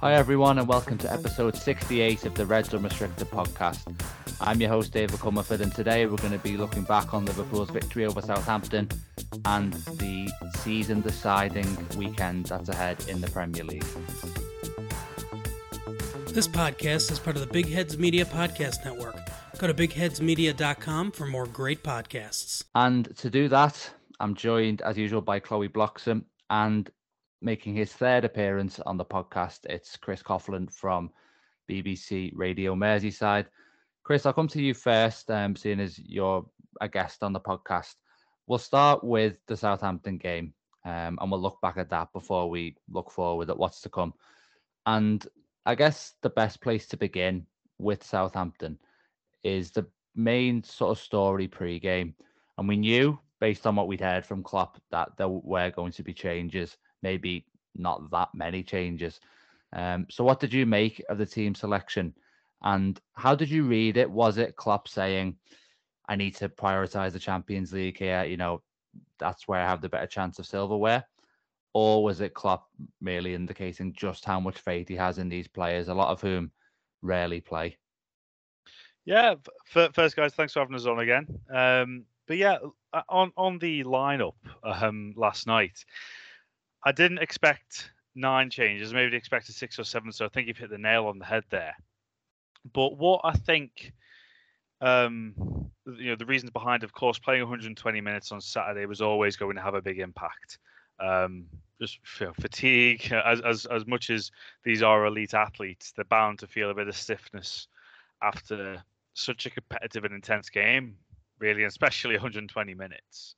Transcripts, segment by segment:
Hi everyone and welcome to episode 68 of the Reds Unrestricted podcast. I'm your host David Comerford, and today we're going to be looking back on Liverpool's victory over Southampton and the season deciding weekend that's ahead in the Premier League. This podcast is part of the Big Heads Media Podcast Network. Go to bigheadsmedia.com for more great podcasts. And to do that, I'm joined as usual by Chloe Bloxham, and making his third appearance on the podcast, it's Chris Coughlin from BBC Radio Merseyside. Chris, I'll come to you first, seeing as you're a guest on the podcast. We'll start with the Southampton game, and we'll look back at that before we look forward at what's to come. And I guess the best place to begin with Southampton is the main sort of story pre-game. And we knew, based on what we'd heard from Klopp, that there were going to be changes. Maybe not that many changes. So what did you make of the team selection? And how did you read it? Was it Klopp saying, I need to prioritise the Champions League here, you know, that's where I have the better chance of silverware? Or was it Klopp merely indicating just how much faith he has in these players, a lot of whom rarely play? Yeah, first guys, thanks for having us on again. But yeah, on the lineup last night, I didn't expect 9 changes. Maybe I expected 6 or 7. So I think you've hit the nail on the head there. But what I think, the reasons behind, of course, playing 120 minutes on Saturday was always going to have a big impact. Just fatigue, as much as these are elite athletes, they're bound to feel a bit of stiffness after such a competitive and intense game, really, especially 120 minutes.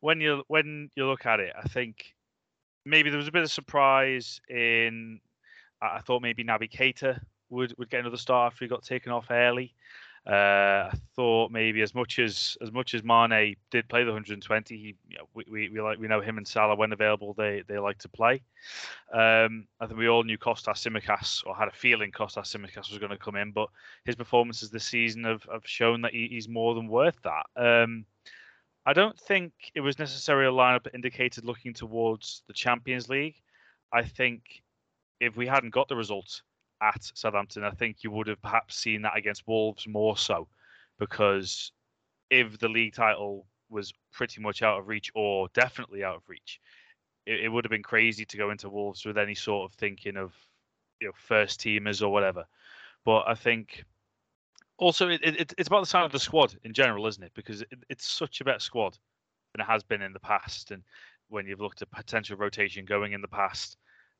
When you look at it, I think maybe there was a bit of surprise in. I thought maybe Naby Keita would get another start after he got taken off early. I thought maybe as much as Mane did play the 120, we know him and Salah, when available, they like to play. I think we all knew Kostas Simikas, or had a feeling Kostas Simikas was going to come in, but his performances this season have shown that he's more than worth that. I don't think it was necessarily a lineup that indicated looking towards the Champions League. I think if we hadn't got the result at Southampton, I think you would have perhaps seen that against Wolves more so, because if the league title was pretty much out of reach, or definitely out of reach, it would have been crazy to go into Wolves with any sort of thinking of, you know, first teamers or whatever. But I think also it's about the sound of the squad in general, isn't it? Because it's such a better squad than it has been in the past, and when you've looked at potential rotation going in the past,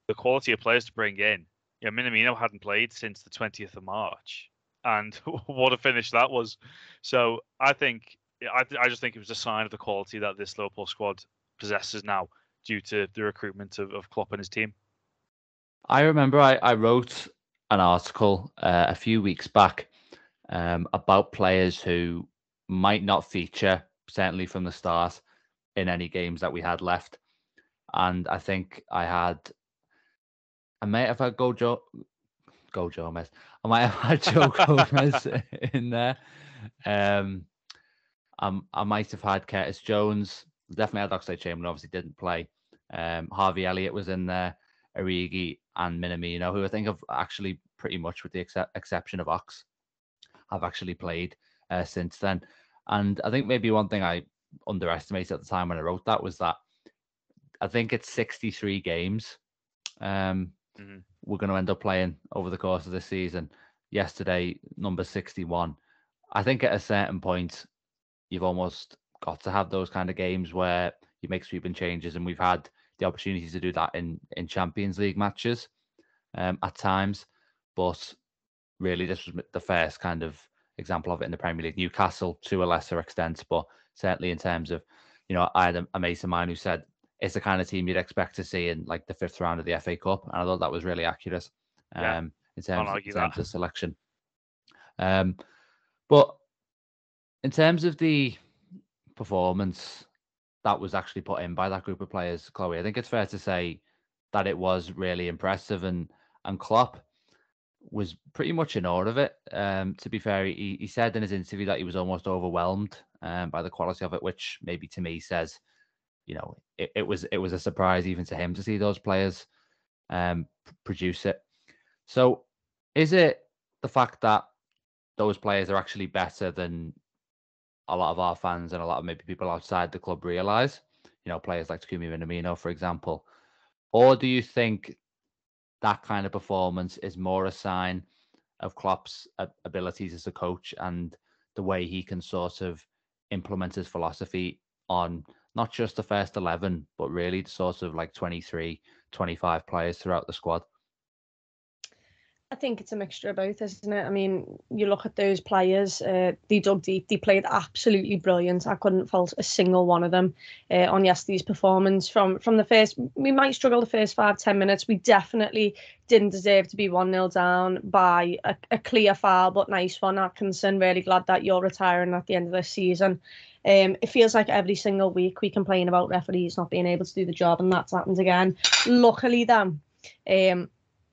the quality of players to bring in. Yeah, Minamino hadn't played since the 20th of March, and what a finish that was. So I think, I just think it was a sign of the quality that this Liverpool squad possesses now, due to the recruitment of Klopp and his team. I remember I wrote an article a few weeks back about players who might not feature, certainly from the start, in any games that we had left. And I think I might have had Joe Gomez. I might have had Joe Gomez in there. I might have had Curtis Jones. Definitely had Oxlade-Chamberlain, obviously didn't play. Harvey Elliott was in there. Origi and Minamino, who I think have actually pretty much, with the exception of Ox, have actually played since then. And I think maybe one thing I underestimated at the time when I wrote that was that I think it's 63 games we're going to end up playing over the course of this season. Yesterday, number 61. I think at a certain point, you've almost got to have those kind of games where you make sweeping changes, and we've had the opportunity to do that in Champions League matches at times. But really, this was the first kind of example of it in the Premier League. Newcastle, to a lesser extent, but certainly in terms of, you know, I had a mate of mine who said, it's the kind of team you'd expect to see in like the 5th round of the FA Cup. And I thought that was really accurate in terms of selection. But in terms of the performance that was actually put in by that group of players, Chloe, I think it's fair to say that it was really impressive. And Klopp was pretty much in awe of it. To be fair, he said in his interview that he was almost overwhelmed by the quality of it, which maybe to me says you know, it was a surprise even to him to see those players produce it. So is it the fact that those players are actually better than a lot of our fans and a lot of maybe people outside the club realise, you know, players like Takumi Minamino, for example? Or do you think that kind of performance is more a sign of Klopp's abilities as a coach and the way he can sort of implement his philosophy on not just the first 11, but really sort of like 23, 25 players throughout the squad? I think it's a mixture of both, isn't it? I mean, you look at those players, they dug deep, they played absolutely brilliant. I couldn't fault a single one of them on yesterday's performance. From the first, we might struggle the first 5-10 minutes. We definitely didn't deserve to be 1-0 down by a clear foul, but nice one, Atkinson. Really glad that you're retiring at the end of this season. It feels like every single week we complain about referees not being able to do the job, and that's happened again. Luckily then,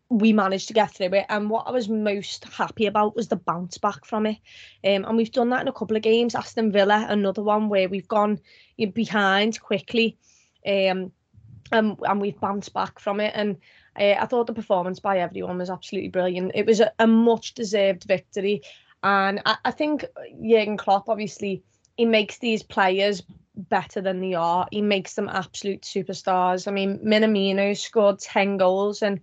we managed to get through it, and what I was most happy about was the bounce back from it, and we've done that in a couple of games. Aston Villa, another one where we've gone behind quickly, and we've bounced back from it, and I thought the performance by everyone was absolutely brilliant. It was a much deserved victory, and I think Jürgen Klopp, obviously, he makes these players better than they are. He makes them absolute superstars. I mean, Minamino scored 10 goals and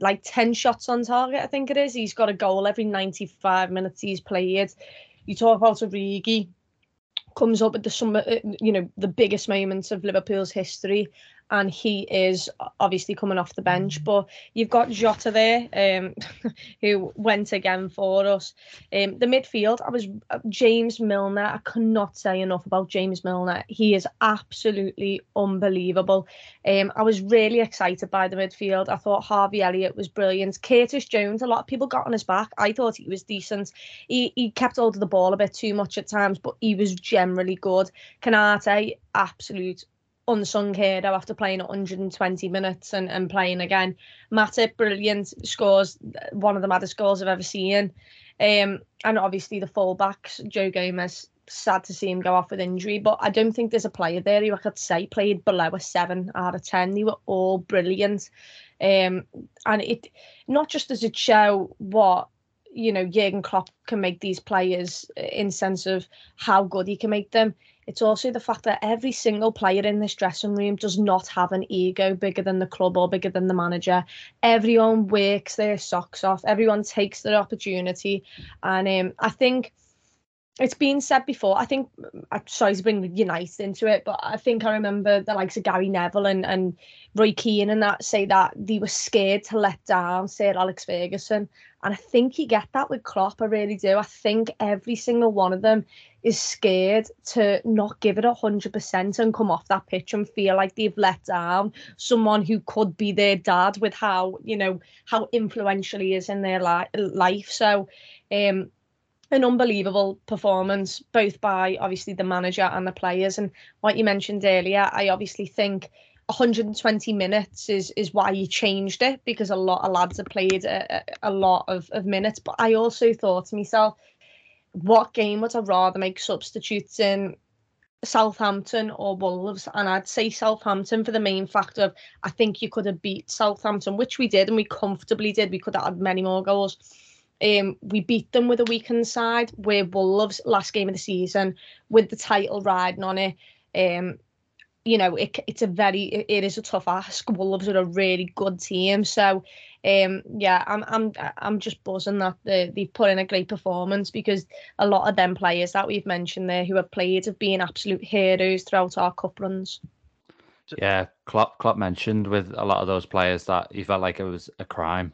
like 10 shots on target, I think it is. He's got a goal every 95 minutes he's played. You talk about Origi, comes up with the summer, you know, the biggest moments of Liverpool's history, and he is obviously coming off the bench. But you've got Jota there, who went again for us. The midfield, James Milner. I cannot say enough about James Milner. He is absolutely unbelievable. I was really excited by the midfield. I thought Harvey Elliott was brilliant. Curtis Jones, a lot of people got on his back. I thought he was decent. He kept hold of the ball a bit too much at times, but he was generally good. Konate, absolute unsung hero after playing 120 minutes and playing again. Matip, brilliant, scores one of the maddest goals I've ever seen. And obviously the fullbacks, Joe Gomez, sad to see him go off with injury, but I don't think there's a player there who I could say played below a 7 out of 10. They were all brilliant. And it not just does it show what, you know, Jürgen Klopp can make these players in sense of how good he can make them. It's also the fact that every single player in this dressing room does not have an ego bigger than the club or bigger than the manager. Everyone works their socks off. Everyone takes their opportunity. And I think it's been said before. I think, I'm sorry to bring United into it, but I think I remember the likes of Gary Neville and Roy Keane and that say that they were scared to let down Sir Alex Ferguson. And I think you get that with Klopp. I really do. I think every single one of them is scared to not give it 100% and come off that pitch and feel like they've let down someone who could be their dad with how, you know, how influential he is in their life. So an unbelievable performance, both by obviously the manager and the players. And what you mentioned earlier, I obviously think 120 minutes is why you changed it, because a lot of lads have played a lot of minutes. But I also thought to myself, what game would I rather make substitutes in, Southampton or Wolves? And I'd say Southampton for the main fact of I think you could have beat Southampton, which we did, and we comfortably did. We could have had many more goals. We beat them with a weakened side, where Wolves, last game of the season, with the title riding on it. You know, it is a tough ask. Wolves are a really good team, so yeah, I'm just buzzing that they've put in a great performance, because a lot of them players that we've mentioned there who have played have been absolute heroes throughout our cup runs. Yeah, Klopp mentioned with a lot of those players that he felt like it was a crime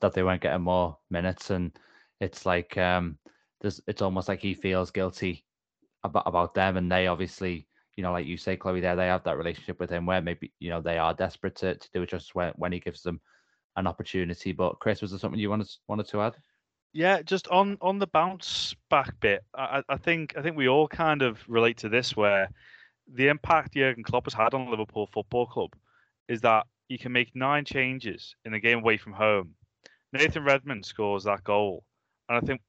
that they weren't getting more minutes, and it's like it's almost like he feels guilty about them, and they obviously, you know, like you say, Chloe, there, they have that relationship with him where maybe, you know, they are desperate to do it just when he gives them an opportunity. But Chris, was there something you wanted to add? Yeah, just on the bounce back bit, I think we all kind of relate to this, where the impact Jurgen Klopp has had on Liverpool Football Club is that you can make 9 changes in a game away from home. Nathan Redmond scores that goal. And I think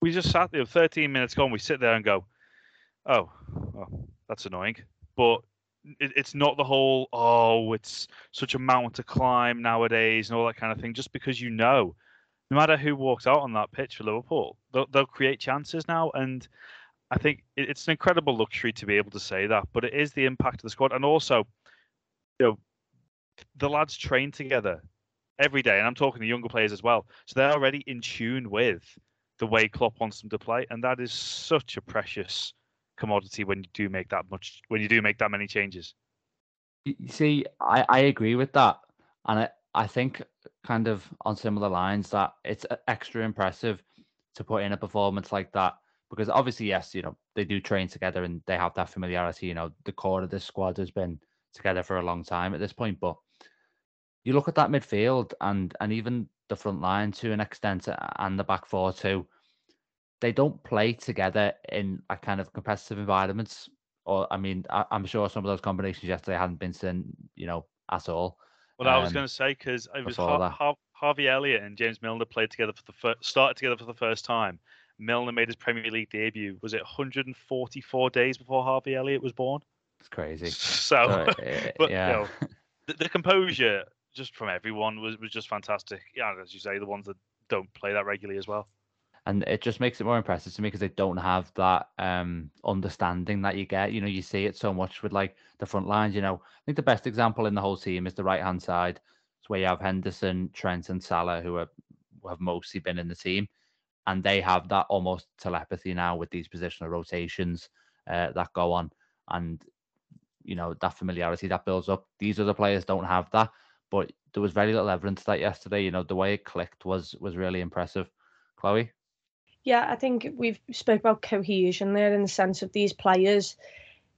we just sat there, 13 minutes gone, we sit there and go, oh, that's annoying. But it's not the whole, oh, it's such a mountain to climb nowadays and all that kind of thing, just because, you know, no matter who walks out on that pitch for Liverpool, they'll create chances now. And I think it's an incredible luxury to be able to say that, but it is the impact of the squad. And also, you know, the lads train together every day, and I'm talking the younger players as well. So they're already in tune with the way Klopp wants them to play, and that is such a precious commodity when you do make that much, when you do make that many changes. You see, I agree with that, and I think kind of on similar lines that it's extra impressive to put in a performance like that, because obviously, yes, you know, they do train together and they have that familiarity. You know, the core of this squad has been together for a long time at this point, but you look at that midfield and even the front line to an extent and the back four too, they don't play together in a kind of competitive environments. Or, I mean, I'm sure some of those combinations yesterday hadn't been seen, you know, at all. Well, I was going to say, because it was Harvey Elliott and James Milner played together started together for the first time. Milner made his Premier League debut. Was it 144 days before Harvey Elliott was born? It's crazy. So, but yeah, you know, the composure just from everyone was just fantastic. Yeah, as you say, the ones that don't play that regularly as well. And it just makes it more impressive to me, because they don't have that understanding that you get. You know, you see it so much with like the front lines. You know, I think the best example in the whole team is the right hand side. It's where you have Henderson, Trent, and Salah, who have mostly been in the team, and they have that almost telepathy now with these positional rotations that go on, and you know that familiarity that builds up. These other players don't have that. But there was very little evidence that yesterday. You know, the way it clicked was really impressive. Chloe? Yeah, I think we've spoke about cohesion there, in the sense of these players.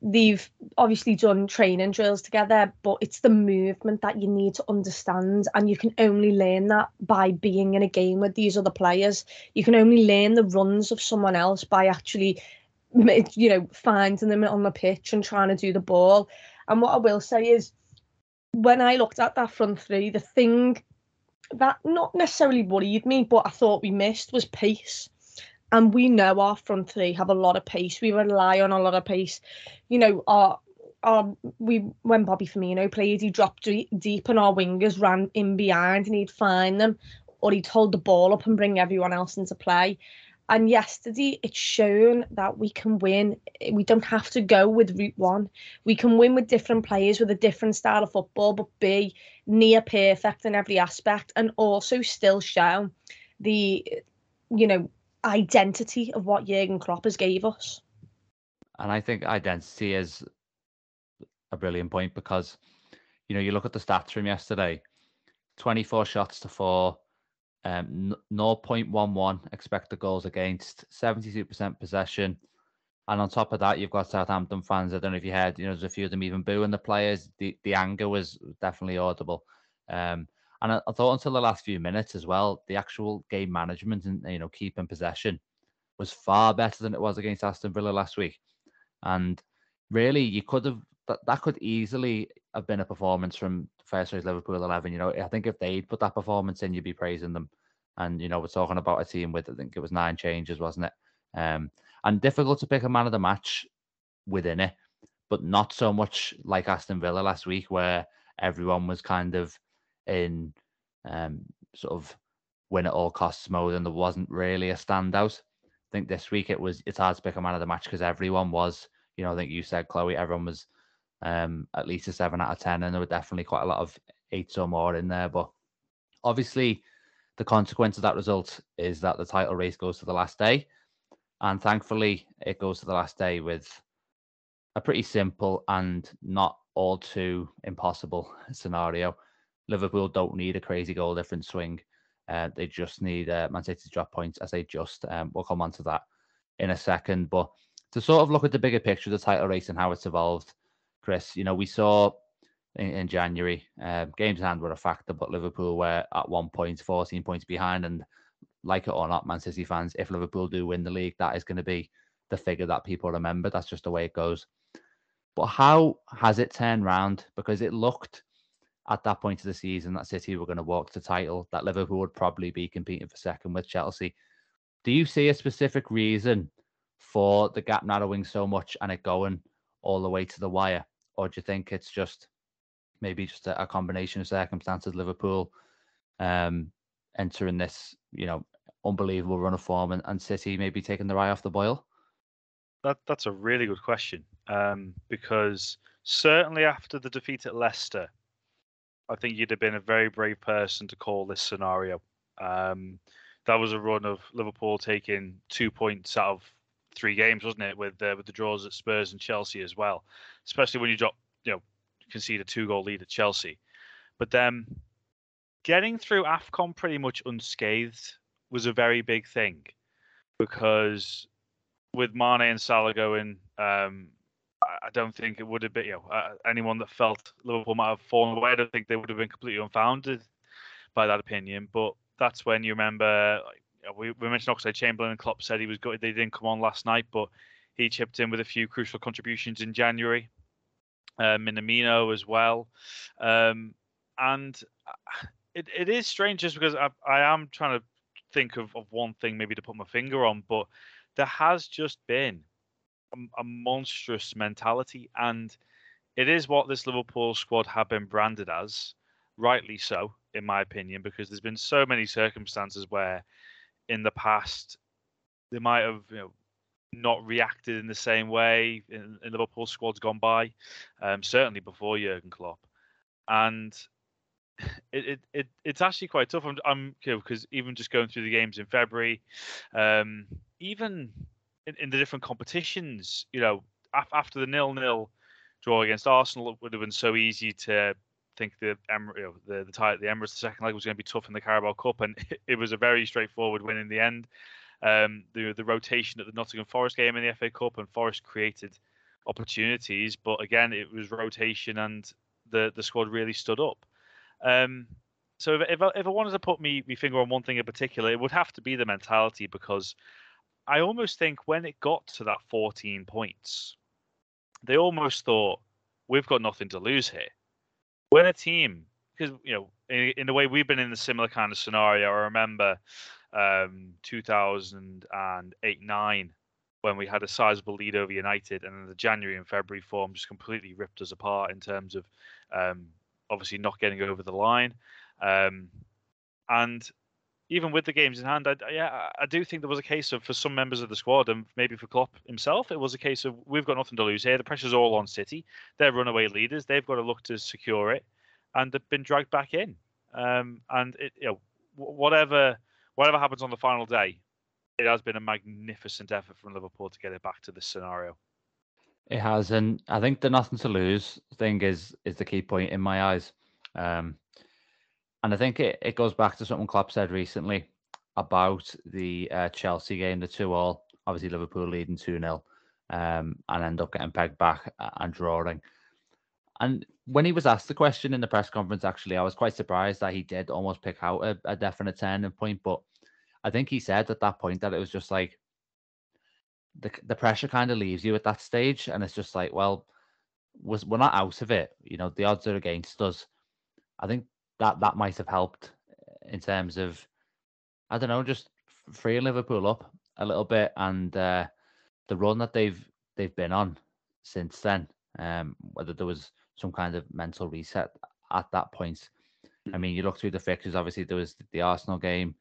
They've obviously done training drills together, but it's the movement that you need to understand. And you can only learn that by being in a game with these other players. You can only learn the runs of someone else by actually, you know, finding them on the pitch and trying to do the ball. And what I will say is, when I looked at that front three, the thing that not necessarily worried me, but I thought we missed, was pace. And we know our front three have a lot of pace. We rely on a lot of pace. You know, when Bobby Firmino played, he dropped deep and our wingers ran in behind and he'd find them, or he'd hold the ball up and bring everyone else into play. And yesterday, it's shown that we can win. We don't have to go with route one. We can win with different players, with a different style of football, but be near perfect in every aspect, and also still show the, you know, identity of what Jürgen Klopp has gave us. And I think identity is a brilliant point, because, you know, you look at the stats from yesterday, 24 shots to 4, 0.11 expected goals against, 72% possession. And on top of that, you've got Southampton fans. I don't know if you heard, you know, there's a few of them even booing the players. The anger was definitely audible. And I thought until the last few minutes as well, the actual game management and, you know, keeping possession was far better than it was against Aston Villa last week. And really, you could have, that could easily have been a performance from first race Liverpool 11. You know, I think if they'd put that performance in, you'd be praising them. And, you know, we're talking about a team with, I think it was 9 changes, wasn't it? And difficult to pick a man of the match within it, but not so much like Aston Villa last week, where everyone was kind of in sort of win at all costs mode, and there wasn't really a standout. I think this week it's hard to pick a man of the match, because everyone was, you know, I think you said, Chloe, everyone was at least a 7 out of 10, and there were definitely quite a lot of 8s or more in there. But obviously, the consequence of that result is that the title race goes to the last day, and thankfully, it goes to the last day with a pretty simple and not all too impossible scenario. Liverpool don't need a crazy goal difference swing; they just need Man City to drop points. I say just. We'll come on to that in a second, but to sort of look at the bigger picture of the title race and how it's evolved. Chris, you know, we saw in January, games in hand were a factor, but Liverpool were at one point 14 points behind, and like it or not, Man City fans, if Liverpool do win the league, that is going to be the figure that people remember. That's just the way it goes. But how has it turned round? Because it looked at that point of the season that City were going to walk to title, that Liverpool would probably be competing for second with Chelsea. Do you see a specific reason for the gap narrowing so much and it going all the way to the wire? Or do you think it's just maybe just a combination of circumstances? Liverpool entering this, you know, unbelievable run of form, and City maybe taking their eye off the boil? That's a really good question, because certainly after the defeat at Leicester, I think you'd have been a very brave person to call this scenario. That was a run of Liverpool taking 2 points out of 3 games, wasn't it? With the draws at Spurs and Chelsea as well, especially when you drop, you know, concede a 2-goal lead at Chelsea. But then getting through AFCON pretty much unscathed was a very big thing, because with Mane and Salah going, I don't think it would have been, you know, anyone that felt Liverpool might have fallen away, I don't think they would have been completely unfounded by that opinion. But that's when you remember, we mentioned Oxlade-Chamberlain, and Klopp said he was gutted they didn't come on last night, but he chipped in with a few crucial contributions in January. Minamino as well. And it is strange, just because I am trying to think of one thing maybe to put my finger on, but there has just been a monstrous mentality, and it is what this Liverpool squad have been branded as, rightly so, in my opinion, because there's been so many circumstances where in the past they might have, you know, not reacted in the same way in Liverpool squads gone by, certainly before Jürgen Klopp. And it's actually quite tough. I'm you know, because even just going through the games in February, even in the different competitions, you know, after the 0-0 draw against Arsenal, it would have been so easy to think the tie at the Emirates, the second leg, was going to be tough in the Carabao Cup, and it was a very straightforward win in the end. The rotation at the Nottingham Forest game in the FA Cup, and Forest created opportunities, but again, it was rotation, and the squad really stood up. So if I wanted to put my finger on one thing in particular, it would have to be the mentality, because I almost think when it got to that 14 points, they almost thought, we've got nothing to lose here. When a team, because, you know, in the way we've been in a similar kind of scenario, I remember 2008-09, when we had a sizable lead over United, and then the January and February form just completely ripped us apart in terms of obviously not getting over the line. And even with the games in hand, I do think there was a case of, for some members of the squad, and maybe for Klopp himself, it was a case of, we've got nothing to lose here. The pressure's all on City. They're runaway leaders. They've got to look to secure it, and they've been dragged back in. And it, you know, whatever happens on the final day, it has been a magnificent effort from Liverpool to get it back to this scenario. It has, and I think the nothing to lose thing is the key point in my eyes. And I think it goes back to something Klopp said recently about the Chelsea game, the 2-2. Obviously, Liverpool leading 2-0 and end up getting pegged back and drawing. And when he was asked the question in the press conference, actually, I was quite surprised that he did almost pick out a definite turning point. But I think he said at that point that it was just like, the pressure kind of leaves you at that stage, and it's just like, well, we're not out of it. You know, the odds are against us. I think that might have helped in terms of, I don't know, just freeing Liverpool up a little bit, and the run that they've been on since then. Whether there was some kind of mental reset at that point. I mean, you look through the fixtures. Obviously, there was the Arsenal game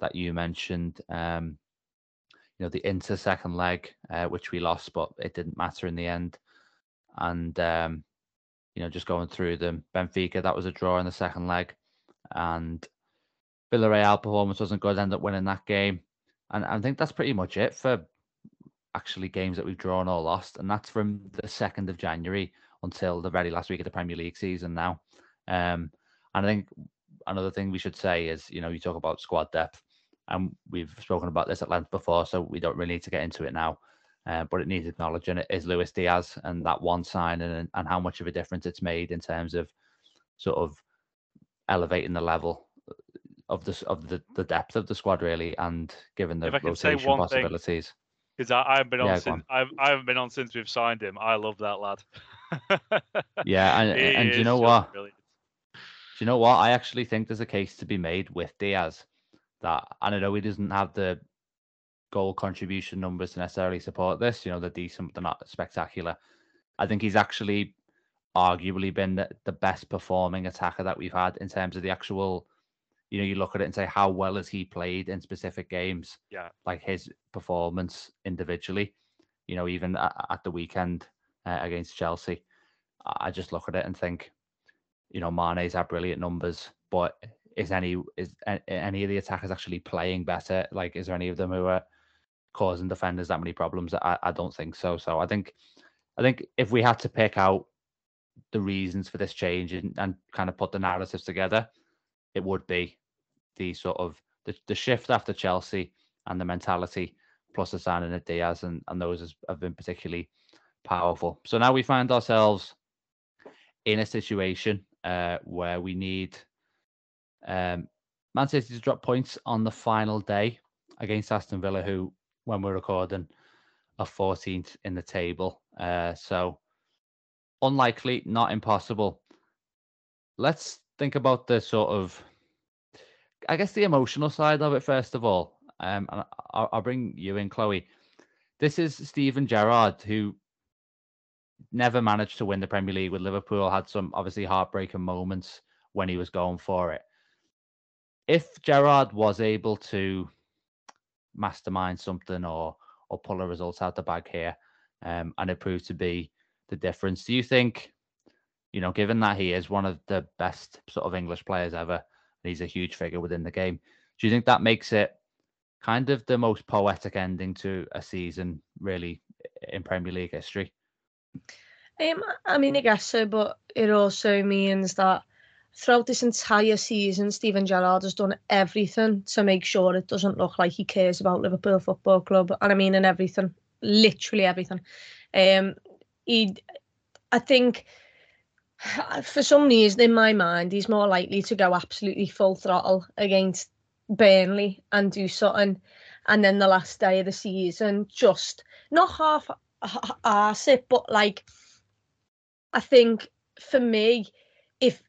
that you mentioned. You know, the Inter second leg, which we lost, but it didn't matter in the end. And you know, just going through them, Benfica, that was a draw in the second leg, and Villarreal performance wasn't good. End up winning that game, and I think that's pretty much it for actually games that we've drawn or lost, and that's from the 2nd of January until the very last week of the Premier League season now. And I think another thing we should say is, you know, you talk about squad depth, and we've spoken about this at length before, so we don't really need to get into it now. But it needs acknowledging, it is Luis Diaz and that one signing, and how much of a difference it's made in terms of sort of elevating the level of the depth of the squad, really, and given the rotation possibilities. Because I haven't been on since I haven't been on since we've signed him. I love that lad. Yeah, and do you know what? Brilliant. Do you know what? I actually think there's a case to be made with Diaz that, and I know he doesn't have the goal contribution numbers to necessarily support this, you know, they're decent, they're not spectacular. I think he's actually arguably been the best performing attacker that we've had in terms of the actual, you know, you look at it and say, how well has he played in specific games? Yeah. Like his performance individually, you know, even at the weekend against Chelsea, I just look at it and think, you know, Mane's had brilliant numbers, but is any of the attackers actually playing better? Like, is there any of them who are causing defenders that many problems? I don't think so. So I think if we had to pick out the reasons for this change and kind of put the narratives together, it would be the sort of the shift after Chelsea and the mentality, plus the signing of Diaz, and those have been particularly powerful. So now we find ourselves in a situation where we need Man City to drop points on the final day against Aston Villa, who, when we're recording, are 14th in the table. So unlikely, not impossible. Let's think about the sort of, I guess, the emotional side of it first of all. And I'll bring you in, Chloe. This is Steven Gerrard, who never managed to win the Premier League with Liverpool, had some obviously heartbreaking moments when he was going for it. If Gerrard was able to mastermind something or pull a result out the bag here, and it proved to be the difference, do you think, you know, given that he is one of the best sort of English players ever, and he's a huge figure within the game, do you think that makes it kind of the most poetic ending to a season, really, in Premier League history? I mean, I guess so, but it also means that throughout this entire season, Steven Gerrard has done everything to make sure it doesn't look like he cares about Liverpool Football Club. And I mean, in everything, literally everything. I think, for some reason in my mind, he's more likely to go absolutely full throttle against Burnley and do something, and then the last day of the season, just not half-arse it, but like, I think for me, if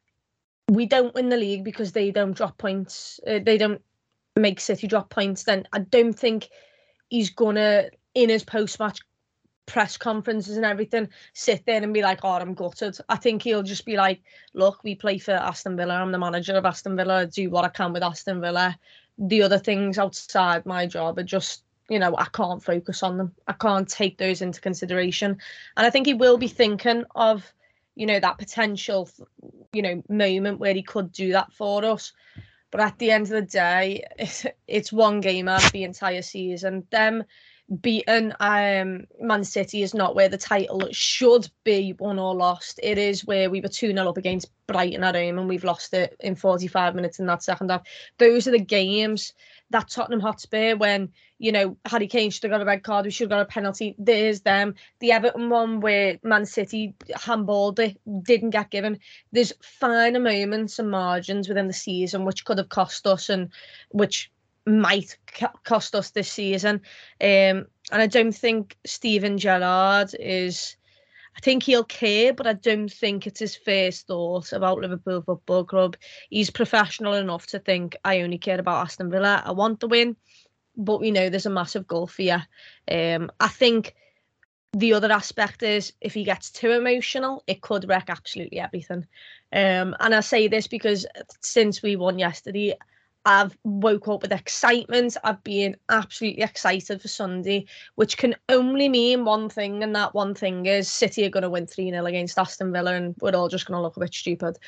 we don't win the league because they don't drop points, they don't make City drop points, then I don't think he's gonna, in his post-match press conferences and everything, sit there and be like, oh, I'm gutted. I think he'll just be like, look, we play for Aston Villa, I'm the manager of Aston Villa, I do what I can with Aston Villa. The other things outside my job are just, you know, I can't focus on them. I can't take those into consideration. And I think he will be thinking of, you know, that potential, you know, moment where he could do that for us. But at the end of the day, it's one game out of the entire season. Them beating Man City is not where the title should be won or lost. It is where we were 2-0 up against Brighton at home and we've lost it in 45 minutes in that second half. Those are the games that Tottenham Hotspur, when, you know, Harry Kane should have got a red card, we should have got a penalty. There's them. The Everton one where Man City handballed it, didn't get given. There's finer moments and margins within the season which could have cost us and which might cost us this season. And I don't think Steven Gerrard is, I think he'll care, but I don't think it's his first thought about Liverpool Football Club. He's professional enough to think, I only care about Aston Villa, I want the win, but we know there's a massive gulf here. I think the other aspect is, if he gets too emotional, it could wreck absolutely everything. And I say this because since we won yesterday, I've woke up with excitement. I've been absolutely excited for Sunday, which can only mean one thing, and that one thing is City are going to win 3-0 against Aston Villa and we're all just going to look a bit stupid.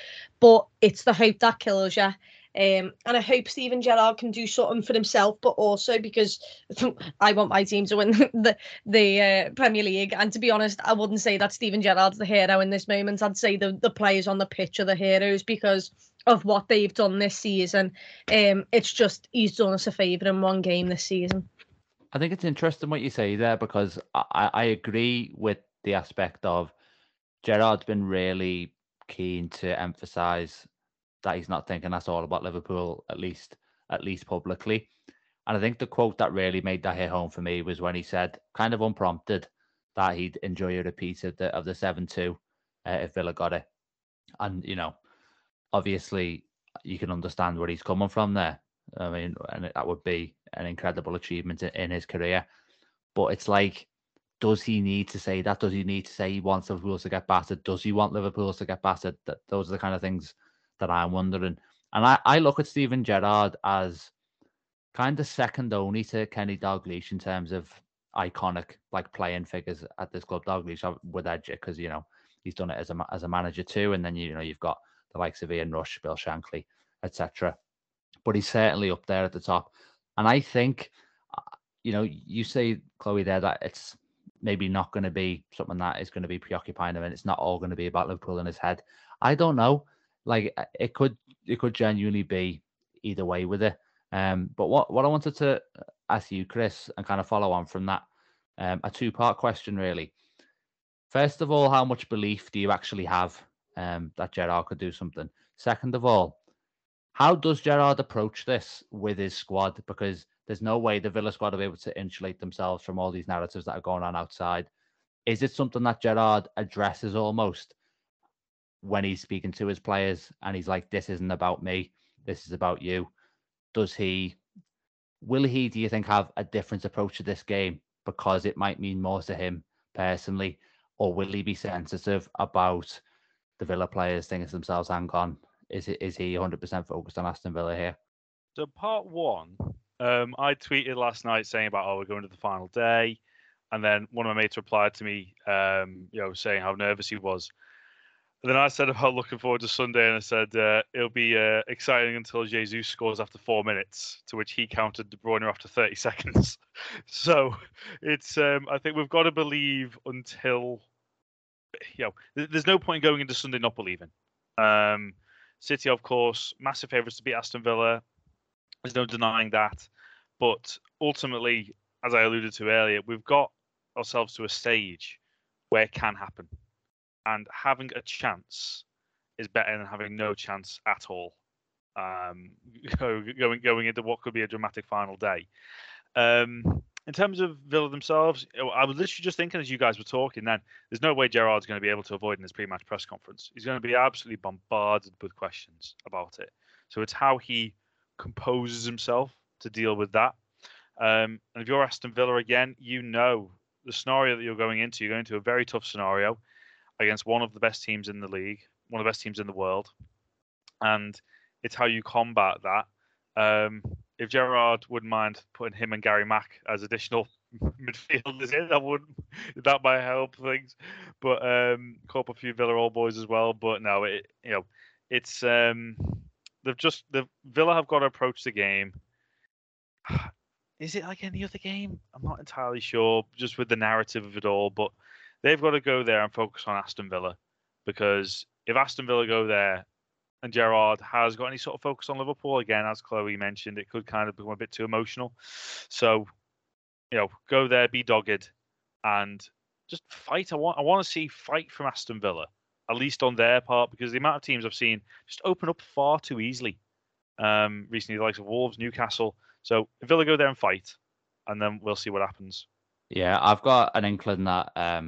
But it's the hope that kills you. And I hope Steven Gerrard can do something for himself, but also because I want my team to win the Premier League. And to be honest, I wouldn't say that Steven Gerrard's the hero in this moment. I'd say the players on the pitch are the heroes because of what they've done this season. It's just, he's done us a favour in one game this season. I think it's interesting what you say there, because I agree with the aspect of Gerrard's been really keen to emphasise that he's not thinking that's all about Liverpool, at least publicly. And I think the quote that really made that hit home for me was when he said, kind of unprompted, that he'd enjoy a repeat of the 7-2 if Villa got it. And, you know, obviously, you can understand where he's coming from there. I mean, and that would be an incredible achievement in his career. But it's like, does he need to say that? Does he need to say he wants Liverpool to get battered? Does he want Liverpool to get battered? That, those are the kind of things that I'm wondering. And I look at Steven Gerrard as kind of second only to Kenny Dalglish in terms of iconic, like, playing figures at this club. Dalglish would edge it because, you know, he's done it as a manager too. And then, you know, you've got the likes of Ian Rush, Bill Shankly, etc. But he's certainly up there at the top. And I think, you know, you say, Chloe, there that it's maybe not going to be something that is going to be preoccupying him, and it's not all going to be about Liverpool in his head. I don't know. Like, it could genuinely be either way with it. But what I wanted to ask you, Chris, and kind of follow on from that, a two-part question, really. First of all, how much belief do you actually have that Gerrard could do something? Second of all, how does Gerrard approach this with his squad? Because there's no way the Villa squad will be able to insulate themselves from all these narratives that are going on outside. Is it something that Gerrard addresses almost when he's speaking to his players and he's like, this isn't about me, this is about you? Will he, do you think, have a different approach to this game because it might mean more to him personally? Or will he be sensitive about the Villa players thinking to themselves, hang on, is he 100% focused on Aston Villa here? So part one, I tweeted last night saying about, we're going to the final day. And then one of my mates replied to me, saying how nervous he was. And then I said about looking forward to Sunday, and I said it'll be exciting until Jesus scores after 4 minutes, to which he counted De Bruyne after 30 seconds. So it's I think we've got to believe until, there's no point in going into Sunday not believing. City, of course, massive favourites to beat Aston Villa. There's no denying that. But ultimately, as I alluded to earlier, we've got ourselves to a stage where it can happen. And having a chance is better than having no chance at all. Going into what could be a dramatic final day. In terms of Villa themselves, I was literally just thinking as you guys were talking then, there's no way Gerrard's going to be able to avoid in his pre-match press conference. He's going to be absolutely bombarded with questions about it. So it's how he composes himself to deal with that. And if you're Aston Villa again, you know the scenario that you're going into a very tough scenario against one of the best teams in the league, one of the best teams in the world. And it's how you combat that. If Gerrard wouldn't mind putting him and Gary Mack as additional midfielders in, that might help things. But call up a few Villa old boys as well. But no, it's Villa have got to approach the game. Is it like any other game? I'm not entirely sure, just with the narrative of it all. But they've got to go there and focus on Aston Villa, because if Aston Villa go there and Gerrard has got any sort of focus on Liverpool, again, as Chloe mentioned, it could kind of become a bit too emotional. So, go there, be dogged and just fight. I want to see fight from Aston Villa, at least on their part, because the amount of teams I've seen just open up far too easily. Recently, the likes of Wolves, Newcastle. So Villa go there and fight, and then we'll see what happens. Yeah, I've got an inkling that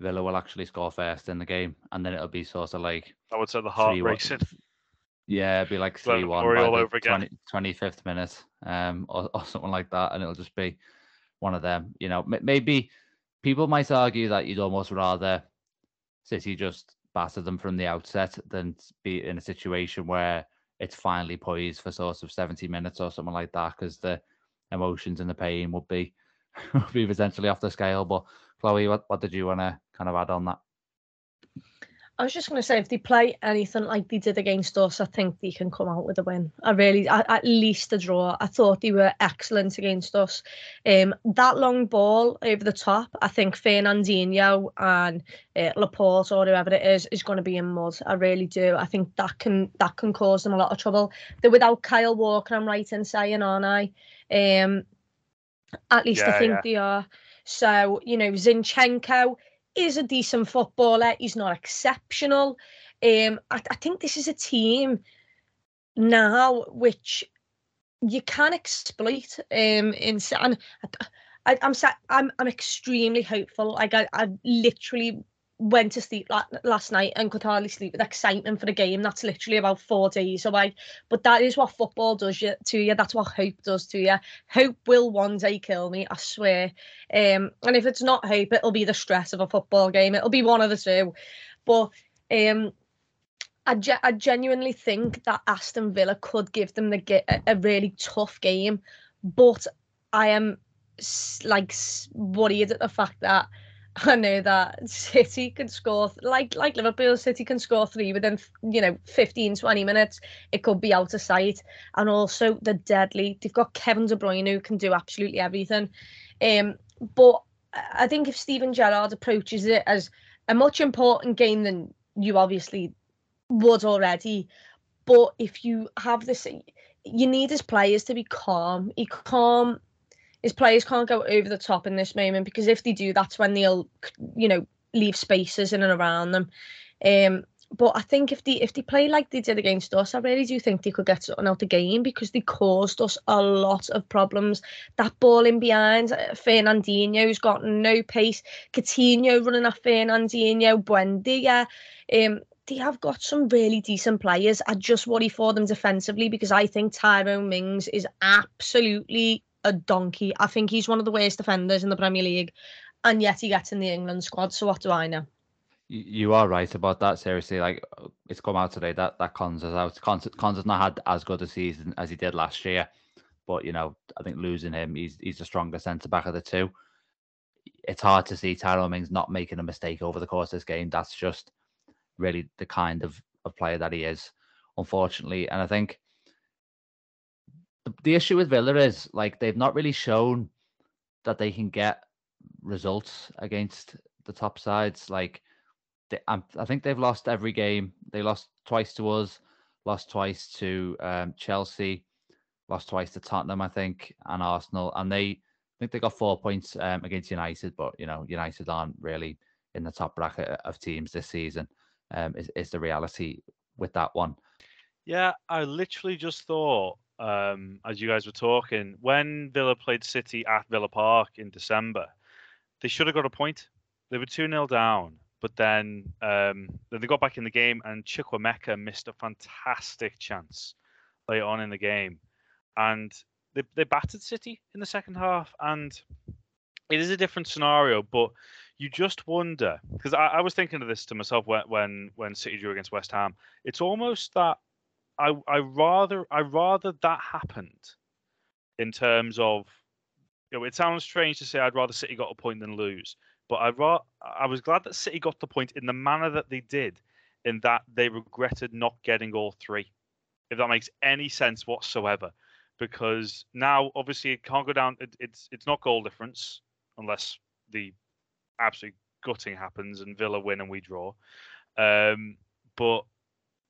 Villa will actually score first in the game, and then it'll be sort of like, I would say, the heart racing. Yeah, it'd be like 3-1 all over again, 25th minute, or something like that, and it'll just be one of them. Maybe people might argue that you'd almost rather City just batter them from the outset than be in a situation where it's finally poised for sort of 70 minutes or something like that, because the emotions and the pain would be potentially off the scale. But Chloe, what did you want to kind of add on that? I was just going to say, if they play anything like they did against us, I think they can come out with a win. At least a draw. I thought they were excellent against us. That long ball over the top, I think Fernandinho and Laporte, or whoever it is going to be in mud. I really do. I think that can cause them a lot of trouble. They're without Kyle Walker, I'm right in saying, aren't I? At least I think they are. So, Zinchenko is a decent footballer. He's not exceptional. I think this is a team now which you can exploit. I'm extremely hopeful. Like I literally went to sleep last night and could hardly sleep with excitement for the game. That's literally about 4 days away. But that is what football does to you. That's what hope does to you. Hope will one day kill me, I swear. And if it's not hope, it'll be the stress of a football game. It'll be one of the two. But I genuinely think that Aston Villa could give them a really tough game. But I am worried at the fact that I know that City can score, like Liverpool, City can score three within, 15, 20 minutes. It could be out of sight. And also, they're deadly. They've got Kevin De Bruyne, who can do absolutely everything. But I think if Steven Gerrard approaches it as a much important game than you obviously would already, but if you have this, you need his players to be calm. His players can't go over the top in this moment, because if they do, that's when they'll, leave spaces in and around them. But I think if they play like they did against us, I really do think they could get something out of the game, because they caused us a lot of problems. That ball in behind, Fernandinho's got no pace. Coutinho running at Fernandinho, Buendia. They have got some really decent players. I just worry for them defensively, because I think Tyrone Mings is absolutely a donkey. I think he's one of the worst defenders in the Premier League, and yet he gets in the England squad. So what do I know? You are right about that. Seriously, it's come out today that Konza's out. Konza's not had as good a season as he did last year, but I think losing him, he's the stronger centre back of the two. It's hard to see Tyrone Mings not making a mistake over the course of this game. That's just really the kind of player that he is, unfortunately. And I think the issue with Villa is they've not really shown that they can get results against the top sides. I think they've lost every game. They lost twice to us, lost twice to Chelsea, lost twice to Tottenham, I think, and Arsenal. And I think they got 4 points against United, but United aren't really in the top bracket of teams this season. Is the reality with that one? Yeah, I literally just thought, as you guys were talking, when Villa played City at Villa Park in December, they should have got a point. They were 2-0 down, but then they got back in the game, and Chukwuemeka missed a fantastic chance later on in the game, and they battered City in the second half. And it is a different scenario, but you just wonder, because I was thinking of this to myself when City drew against West Ham. It's almost that I rather that happened, in terms of, it sounds strange to say I'd rather City got a point than lose, but I was glad that City got the point in the manner that they did, in that they regretted not getting all three, if that makes any sense whatsoever. Because now obviously it can't go down. It's not goal difference unless the absolute gutting happens and Villa win and we draw. But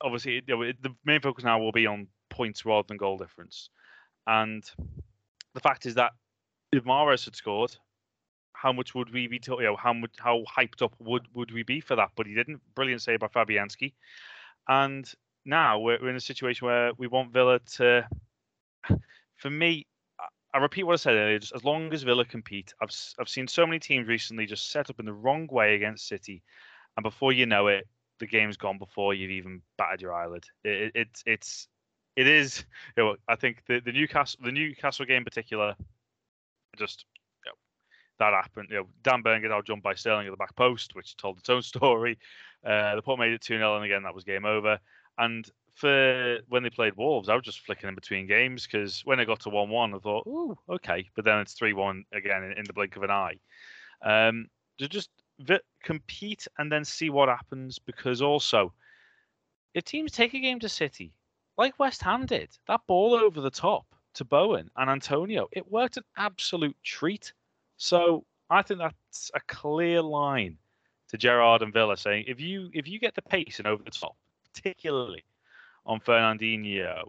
obviously, the main focus now will be on points rather than goal difference. And the fact is that if Mahrez had scored, how much would we be? How hyped up would we be for that? But he didn't. Brilliant save by Fabianski. And now we're in a situation where we want Villa to. For me, I repeat what I said earlier. Just as long as Villa compete, I've seen so many teams recently just set up in the wrong way against City, and before you know it, the game's gone before you've even batted your eyelid. It is. I think the Newcastle game in particular, just that happened. Dan Burn got out jumped by Sterling at the back post, which told its own story. Laporte made it 2-0, and again that was game over. And for when they played Wolves, I was just flicking in between games, because when it got to 1-1, I thought, ooh, okay. But then it's 3-1 again in the blink of an eye. Just compete and then see what happens, because also, if teams take a game to City, like West Ham did, that ball over the top to Bowen and Antonio, it worked an absolute treat. So I think that's a clear line to Gerrard and Villa, saying if you get the pace and over the top, particularly on Fernandinho,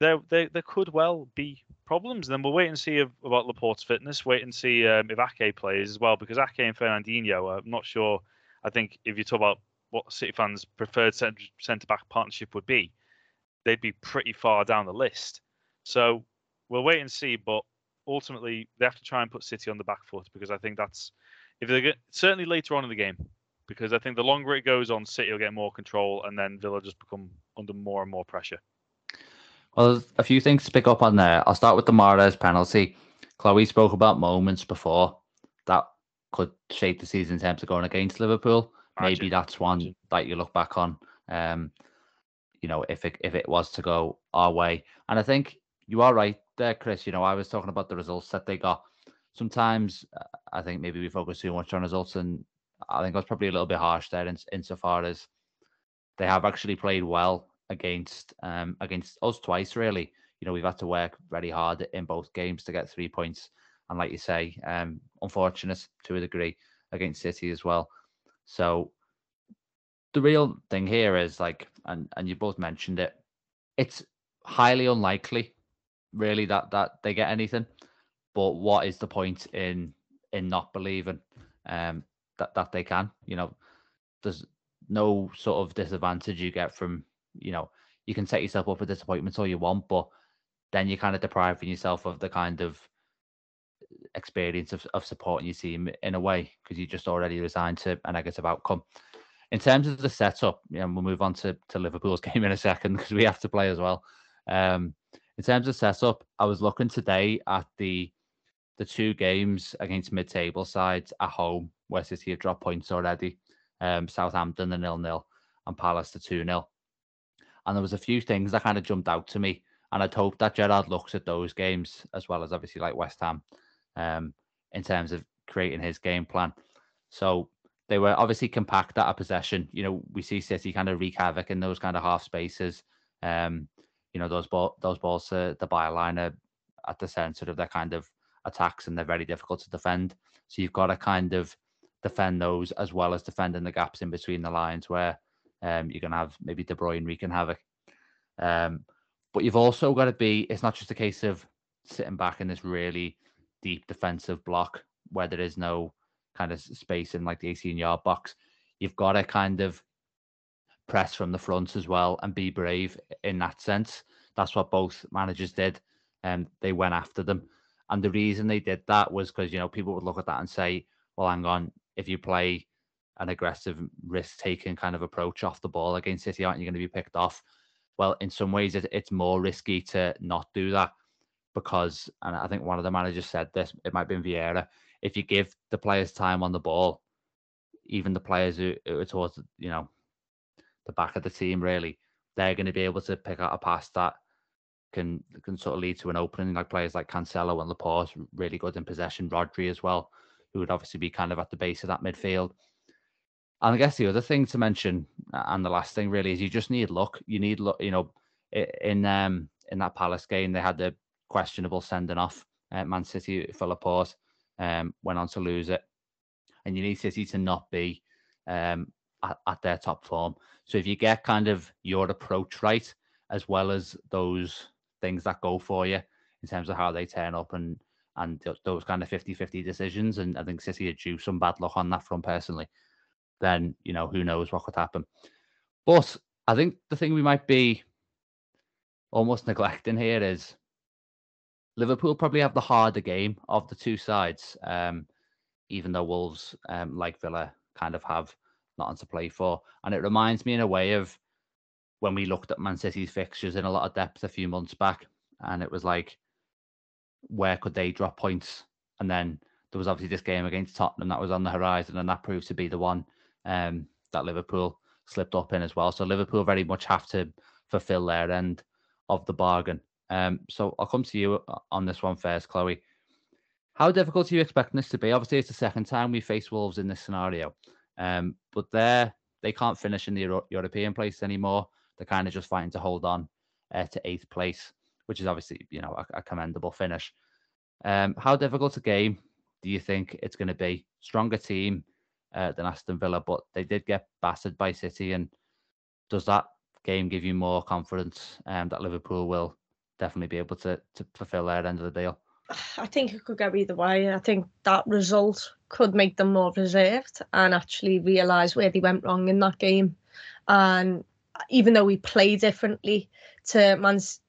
there could well be problems. And then we'll wait and see about Laporte's fitness, wait and see if Ake plays as well, because Ake and Fernandinho, I'm not sure. I think if you talk about what City fans' preferred centre-back partnership would be, they'd be pretty far down the list. So we'll wait and see, but ultimately they have to try and put City on the back foot, because I think that's, certainly later on in the game, because I think the longer it goes on, City will get more control and then Villa just become under more and more pressure. Well, there's a few things to pick up on there. I'll start with the Mahrez penalty. Chloe spoke about moments before that could shape the season in terms of going against Liverpool. Maybe that's one that you look back on, you know, if it was to go our way. And I think you are right there, Chris. You know, I was talking about the results that they got. Sometimes I think maybe we focus too much on results, and I think I was probably a little bit harsh there insofar as they have actually played well against us twice, really. You know, we've had to work very hard in both games to get 3 points. And like you say, unfortunate to a degree against City as well. So the real thing here is, like, and you both mentioned it, it's highly unlikely, really, that they get anything. But what is the point in not believing that they can? You know, there's no sort of disadvantage you get from, you know, you can set yourself up for disappointments all you want, but then you're kind of depriving yourself of the kind of experience of supporting your team in a way, because you just already resigned to a negative outcome. In terms of the setup, you know, we'll move on to Liverpool's game in a second because we have to play as well. In terms of setup, I was looking today at the two games against mid-table sides at home where City have dropped points already, Southampton the 0-0 and Palace the 2-0. And there was a few things that kind of jumped out to me, and I'd hope that Gerrard looks at those games as well as obviously like West Ham in terms of creating his game plan. So they were obviously compact at a possession. You know, we see City kind of wreak havoc in those kind of half spaces. You know, those balls to the byline are at the centre of their kind of attacks, and they're very difficult to defend. So you've got to kind of defend those as well as defending the gaps in between the lines where you're going to have maybe De Bruyne wreaking havoc. But you've also got to be, it's not just a case of sitting back in this really deep defensive block where there is no kind of space in like the 18-yard box. You've got to kind of press from the front as well and be brave in that sense. That's what both managers did, and they went after them. And the reason they did that was because, you know, people would look at that and say, well, hang on, if you play an aggressive risk-taking kind of approach off the ball against City, aren't you going to be picked off? Well, in some ways, it's more risky to not do that because, and I think one of the managers said this, it might have been Vieira, if you give the players time on the ball, even the players who are towards, you know, the back of the team, really, they're going to be able to pick out a pass that can sort of lead to an opening. Like players like Cancelo and Laporte, really good in possession, Rodri as well, who would obviously be kind of at the base of that midfield. And I guess the other thing to mention, and the last thing really, is you just need luck. You need luck. You know, in that Palace game, they had the questionable sending off at Man City for Laporte, went on to lose it. And you need City to not be at their top form. So if you get kind of your approach right, as well as those things that go for you in terms of how they turn up and those kind of 50-50 decisions, and I think City are due some bad luck on that front personally, then, you know, who knows what could happen. But I think the thing we might be almost neglecting here is Liverpool probably have the harder game of the two sides, even though Wolves, like Villa, kind of have nothing to play for. And it reminds me in a way of when we looked at Man City's fixtures in a lot of depth a few months back, and it was like, where could they drop points? And then there was obviously this game against Tottenham that was on the horizon, and that proved to be the one that Liverpool slipped up in as well. So Liverpool very much have to fulfil their end of the bargain. So I'll come to you on this one first, Chloe. How difficult are you expecting this to be? Obviously, it's the second time we face Wolves in this scenario, but they can't finish in the European place anymore. They're kind of just fighting to hold on to 8th place, which is obviously, you know, a commendable finish. How difficult a game do you think it's going to be? Stronger team than Aston Villa, but they did get battered by City. And does that game give you more confidence that Liverpool will definitely be able to fulfil their end of the deal? I think it could go either way. I think that result could make them more reserved and actually realise where they went wrong in that game. And even though we play differently to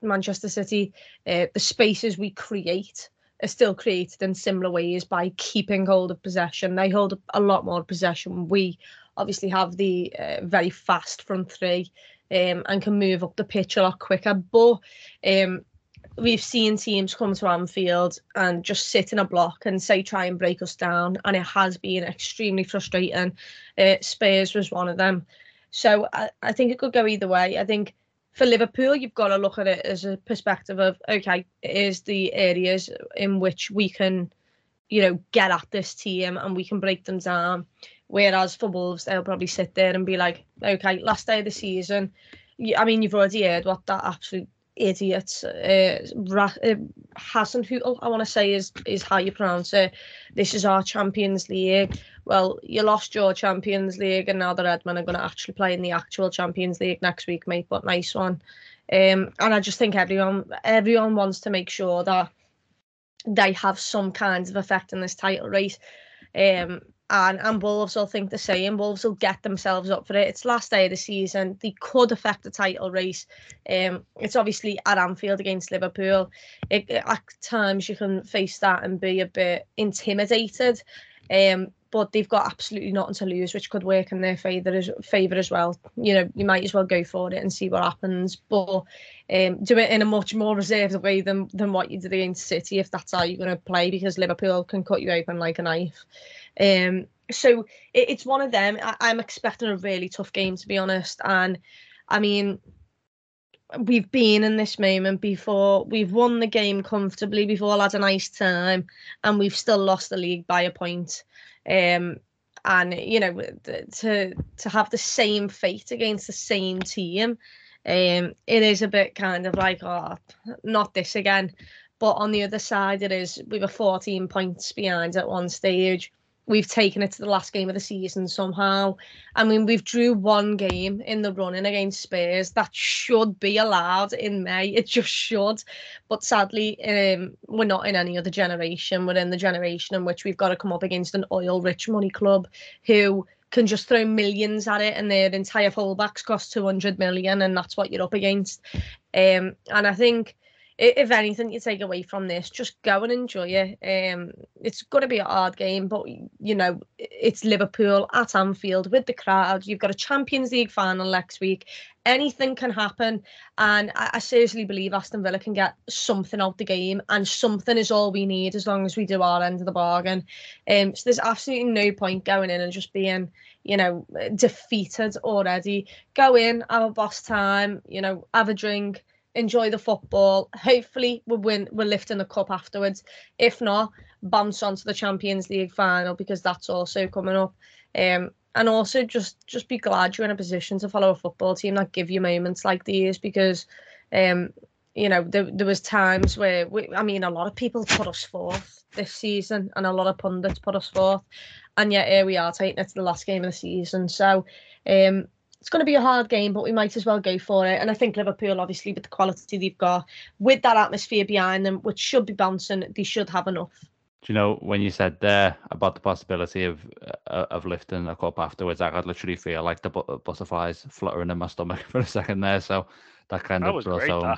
Manchester City, the spaces we create are still created in similar ways by keeping hold of possession. They hold a lot more possession. We obviously have the very fast front three and can move up the pitch a lot quicker. But we've seen teams come to Anfield and just sit in a block and say, try and break us down. And it has been extremely frustrating. Spurs was one of them. So I think it could go either way. I think for Liverpool, you've got to look at it as a perspective of, OK, here's the areas in which we can, you know, get at this team and we can break them down. Whereas for Wolves, they'll probably sit there and be like, OK, last day of the season. I mean, you've already heard what that absolute idiot Hassan, who I want to say is how you pronounce it. This is our Champions League. Well, you lost your Champions League, and now the Redmen are going to actually play in the actual Champions League next week, mate. But nice one. And I just think everyone wants to make sure that they have some kind of effect in this title race. And Wolves will think the same. Wolves will get themselves up for it. It's last day of the season. They could affect the title race. It's obviously at Anfield against Liverpool. At times you can face that and be a bit intimidated. But they've got absolutely nothing to lose, which could work in their favour as well. You know, you might as well go for it and see what happens. But do it in a much more reserved way than what you did against City, if that's how you're going to play, because Liverpool can cut you open like a knife. So it's one of them. I'm expecting a really tough game, to be honest. And, I mean, we've been in this moment before. We've won the game comfortably. We've all had a nice time. And we've still lost the league by a point. And, you know, to have the same fate against the same team, it is a bit kind of like, oh, not this again. But on the other side, it is, we were 14 points behind at one stage. We've taken it to the last game of the season somehow. I mean, we've drew one game in the running against Spurs. That should be allowed in May. It just should. But sadly, we're not in any other generation. We're in the generation in which we've got to come up against an oil-rich money club who can just throw millions at it, and their entire fullbacks cost 200 million, and that's what you're up against. And I think, if anything, you take away from this, just go and enjoy it. It's going to be a hard game, but, you know, it's Liverpool at Anfield with the crowd. You've got a Champions League final next week. Anything can happen. And I seriously believe Aston Villa can get something out the game, and something is all we need as long as we do our end of the bargain. So there's absolutely no point going in and just being, you know, defeated already. Go in, have a boss time, you know, have a drink. Enjoy the football. Hopefully we'll win. We're lifting the cup afterwards. If not, bounce onto the Champions League final, because that's also coming up. And also just be glad you're in a position to follow a football team that give you moments like these, because you know, there was times where a lot of people put us forth this season, and a lot of pundits put us forth, and yet here we are taking it to the last game of the season. So it's going to be a hard game, but we might as well go for it. And I think Liverpool, obviously, with the quality they've got, with that atmosphere behind them, which should be bouncing, they should have enough. Do you know, when you said there about the possibility of lifting a cup afterwards, I could literally feel like the butterflies fluttering in my stomach for a second there. So that kind of brought home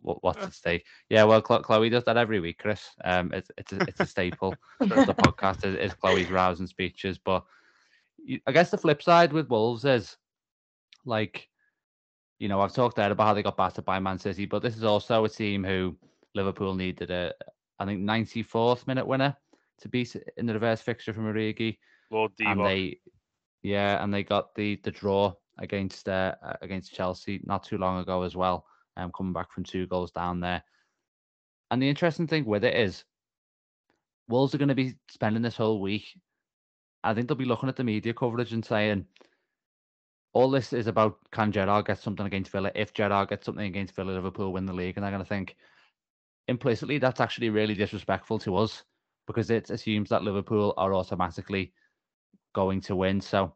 what's at stake. Yeah, well, Chloe does that every week, Chris. It's a staple of the podcast is Chloe's rousing speeches. But I guess the flip side with Wolves is, like, you know, I've talked there about how they got battered by Man City, but this is also a team who Liverpool needed a 94th minute winner to beat in the reverse fixture from Origi. Lord D-Lock. And they got the draw against Chelsea not too long ago as well, coming back from 2 goals down there. And the interesting thing with it is, Wolves are going to be spending this whole week, I think they'll be looking at the media coverage and saying, all this is about, can Gerrard get something against Villa? If Gerrard gets something against Villa, Liverpool win the league. And they're going to think, implicitly, that's actually really disrespectful to us, because it assumes that Liverpool are automatically going to win. So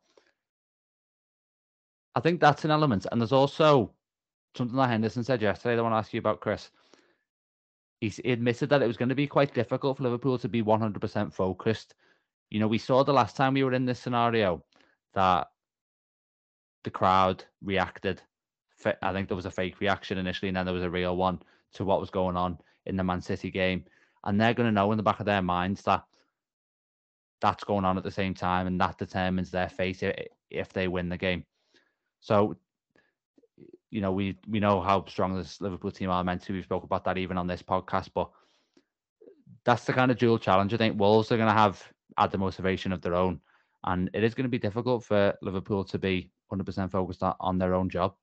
I think that's an element. And there's also something that Henderson said yesterday that I want to ask you about, Chris. He admitted that it was going to be quite difficult for Liverpool to be 100% focused. You know, we saw the last time we were in this scenario that the crowd reacted. I think there was a fake reaction initially, and then there was a real one to what was going on in the Man City game. And they're going to know in the back of their minds that that's going on at the same time, and that determines their fate if they win the game. So, you know, we know how strong this Liverpool team are meant to. We spoke about that even on this podcast, but that's the kind of dual challenge. I think Wolves are going to have add the motivation of their own, and it is going to be difficult for Liverpool to be 100% focused on their own job.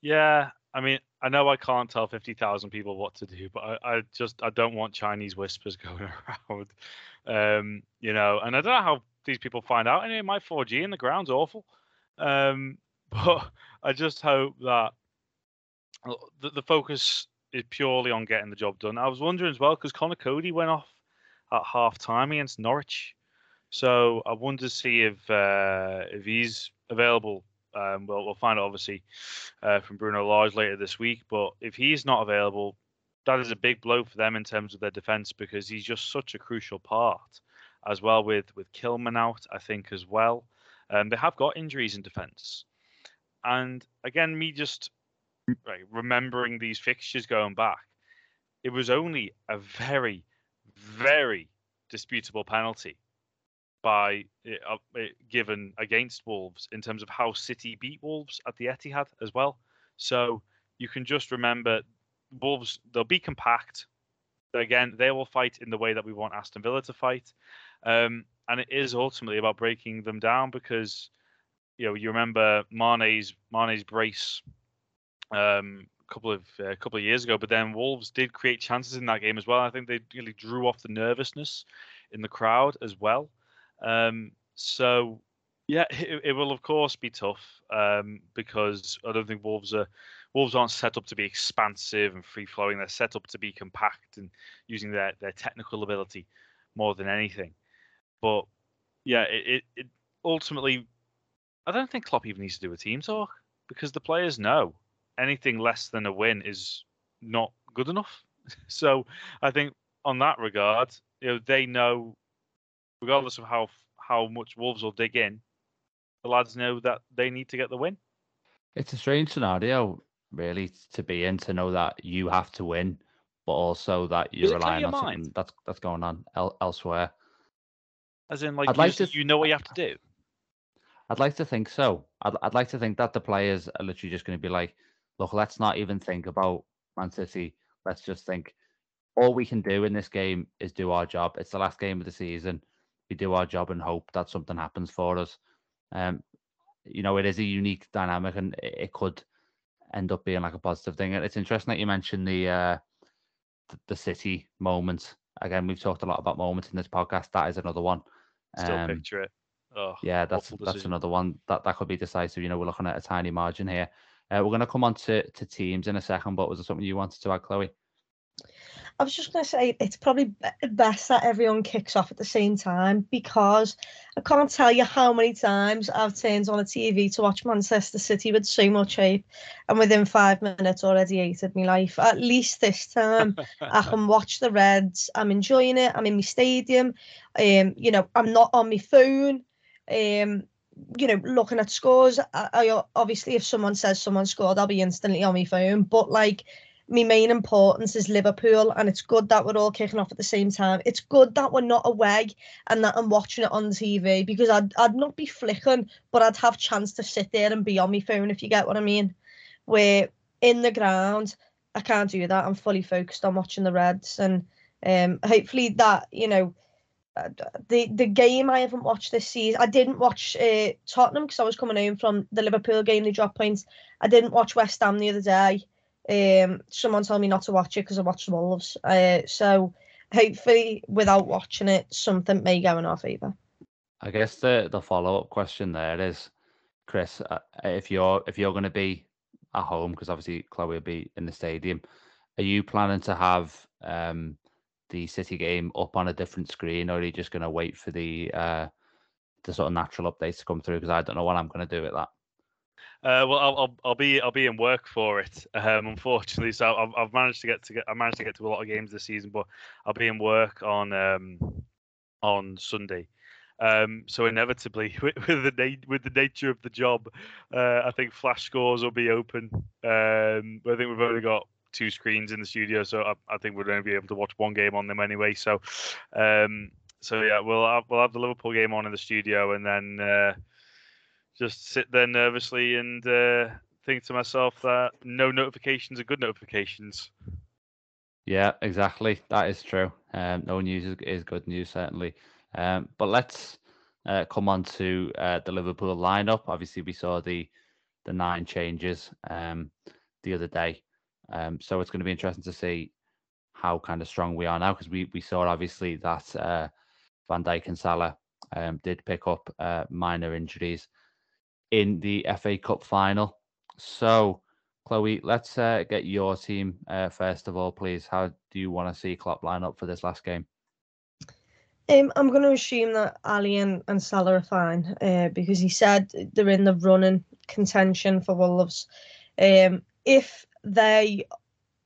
Yeah, I mean, I know I can't tell 50,000 people what to do, but I don't want Chinese whispers going around, you know. And I don't know how these people find out. Anyway, my 4G in the ground's awful. But I just hope that the focus is purely on getting the job done. I was wondering as well, because Conor Cody went off at half-time against Norwich. So I wonder to see if he's available. We'll find out, obviously, from Bruno Lage later this week. But if he's not available, that is a big blow for them in terms of their defence, because he's just such a crucial part, as well with Kilman out, I think, as well. They have got injuries in defence. And again, me just remembering these fixtures going back, it was only a very, very disputable penalty given against Wolves in terms of how City beat Wolves at the Etihad as well. So you can just remember, Wolves, they'll be compact. Again, they will fight in the way that we want Aston Villa to fight. And it is ultimately about breaking them down, because, you know, you remember Mane's brace a couple of years ago, but then Wolves did create chances in that game as well. I think they really drew off the nervousness in the crowd as well. So, yeah, it will, of course, be tough because I don't think Wolves aren't set up to be expansive and free-flowing. They're set up to be compact and using their technical ability more than anything. But, yeah, it ultimately, I don't think Klopp even needs to do a team talk, because the players know anything less than a win is not good enough. So I think on that regard, you know, they know, regardless of how much Wolves will dig in, the lads know that they need to get the win. It's a strange scenario, really, to be in, to know that you have to win, but also that you're relying on something that's going on elsewhere. As in, like, you know what you have to do? I'd like to think so. I'd like to think that the players are literally just going to be like, look, let's not even think about Man City. Let's just think, all we can do in this game is do our job. It's the last game of the season. We do our job and hope that something happens for us. You know, it is a unique dynamic, and it could end up being like a positive thing. And it's interesting that you mentioned the City moment. Again, we've talked a lot about moments in this podcast. That is another one. Still picture it. Oh, yeah, that's another one that could be decisive. You know, we're looking at a tiny margin here. We're going to come on to teams in a second, but was there something you wanted to add, Chloe? I was just going to say, it's probably best that everyone kicks off at the same time, because I can't tell you how many times I've turned on a TV to watch Manchester City with so much hype, and within 5 minutes already hated my life. At least this time I can watch the Reds. I'm enjoying it. I'm in my stadium. You know, I'm not on my phone. You know, looking at scores. I obviously, if someone says someone scored, I'll be instantly on my phone. But like, my main importance is Liverpool, and it's good that we're all kicking off at the same time. It's good that we're not away and that I'm watching it on TV, because I'd not be flicking, but I'd have chance to sit there and be on my phone, if you get what I mean. Where in the ground, I can't do that. I'm fully focused on watching the Reds, and hopefully that, you know, the game I haven't watched this season, I didn't watch Tottenham because I was coming home from the Liverpool game, they dropped points. I didn't watch West Ham the other day. Someone told me not to watch it because I watched Wolves. So hopefully, without watching it, something may go in our favour. I guess the follow up question there is, Chris, if you're going to be at home, because obviously Chloe will be in the stadium, are you planning to have the City game up on a different screen, or are you just going to wait for the sort of natural updates to come through? Because I don't know what I'm going to do with that. Well, I'll be in work for it, unfortunately. So I managed to get to a lot of games this season, but I'll be in work on Sunday. So inevitably, with the nature of the job, I think Flash Scores will be open. I think we've only got two screens in the studio, so I think we'll only be able to watch one game on them anyway. So So yeah, we'll have the Liverpool game on in the studio, and then just sit there nervously and think to myself that no notifications are good notifications. Yeah, exactly. That is true. No news is good news, certainly. But let's come on to the Liverpool lineup. Obviously, we saw the 9 changes the other day. So it's going to be interesting to see how kind of strong we are now, because we saw obviously that Van Dijk and Salah did pick up minor injuries in the FA Cup final. So, Chloe, let's get your team first of all, please. How do you want to see Klopp line up for this last game? I'm going to assume that Ali and Salah are fine because he said they're in the running contention for Wolves. If they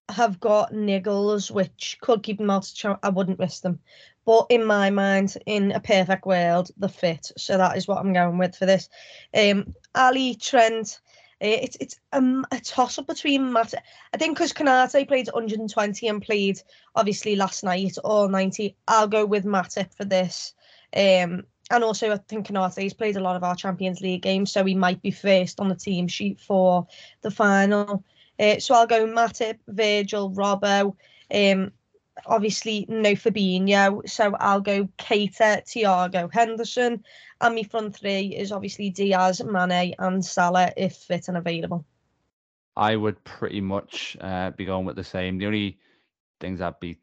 have got niggles, which could keep them out, I wouldn't risk them. But in my mind, in a perfect world, they're fit. So that is what I'm going with for this. Ali, Trent, it's a toss-up between Matip. I think because Konate played 120 and played, obviously, last night, all 90, I'll go with Matip for this. And also, I think Konate's played a lot of our Champions League games, so he might be first on the team sheet for the final. So I'll go Matip, Virgil, Robbo, obviously no Fabinho, so I'll go Keita, Thiago, Henderson, and my front three is obviously Diaz, Mane and Salah if fit and available. I would pretty much be going with the same. The only things I'd be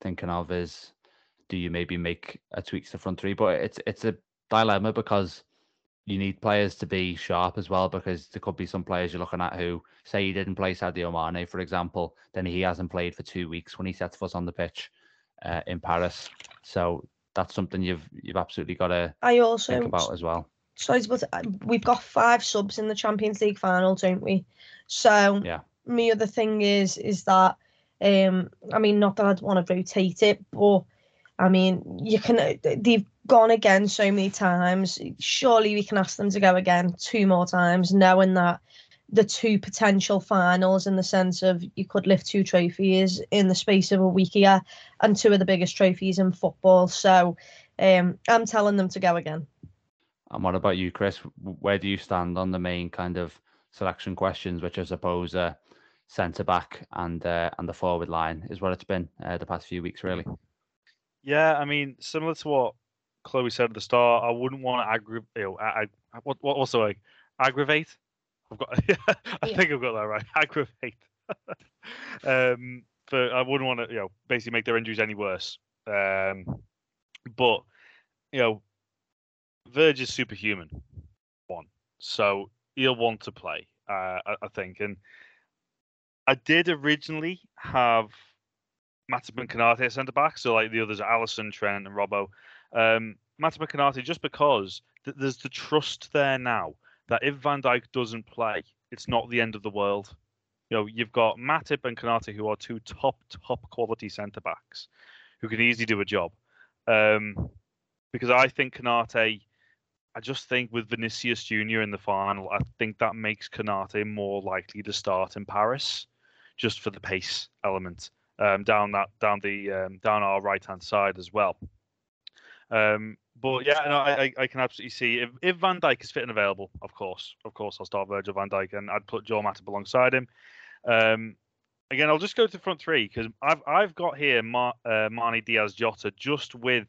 thinking of is, do you maybe make a tweak to the front three? But it's a dilemma because you need players to be sharp as well, because there could be some players you're looking at who, say he didn't play Sadio Mane, for example, then he hasn't played for 2 weeks when he sets foot on the pitch in Paris. So that's something you've absolutely got to think about as well. Sorry, but we've got 5 subs in the Champions League final, don't we? So yeah. My other thing is that, I mean, not that I'd want to rotate it, but I mean, they've gone again so many times. Surely we can ask them to go again 2 more times, knowing that the 2 potential finals, in the sense of you could lift 2 trophies in the space of a week here, and 2 of the biggest trophies in football. So I'm telling them to go again. And what about you, Chris? Where do you stand on the main kind of selection questions, which I suppose are centre-back and the forward line is what it's been the past few weeks, really? Yeah, I mean, similar to what Chloe said at the start, I wouldn't want to aggravate. I think I've got that right. Aggravate. But I wouldn't want to, basically make their injuries any worse. But Virg is superhuman, so he'll want to play. I think, and I did originally have Matip and Konate at centre back, so like the others are Alisson, Trent, and Robbo. Matip and Konate, just because there's the trust there now that if Van Dijk doesn't play, it's not the end of the world. You've got Matip and Konate, who are 2 top quality centre backs who can easily do a job. Because I think Konate, I just think with Vinicius Jr. in the final, I think that makes Konate more likely to start in Paris, just for the pace element. Down our right hand side as well. But yeah, no, I can absolutely see if Van Dijk is fit and available, of course I'll start Virgil van Dijk, and I'd put Joe Matip alongside him. Again, I'll just go to the front three because I've got here Mane, Diaz, Jota, just with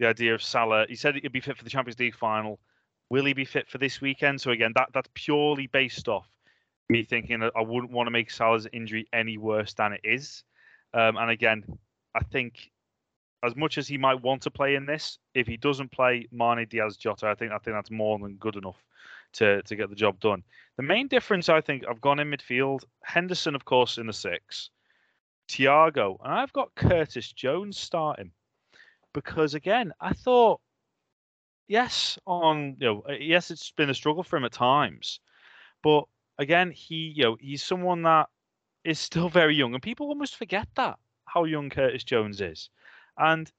the idea of Salah. He said he'd be fit for the Champions League final. Will he be fit for this weekend? So again, that's purely based off me thinking that I wouldn't want to make Salah's injury any worse than it is. And again, I think as much as he might want to play in this, if he doesn't play Mane, Diaz, Jota, I think that's more than good enough to get the job done. The main difference, I think, I've gone in midfield. Henderson, of course, in the 6. Thiago, and I've got Curtis Jones starting because, again, I thought, yes, it's been a struggle for him at times, but again, he's someone that is still very young, and people almost forget that, how young Curtis Jones is. And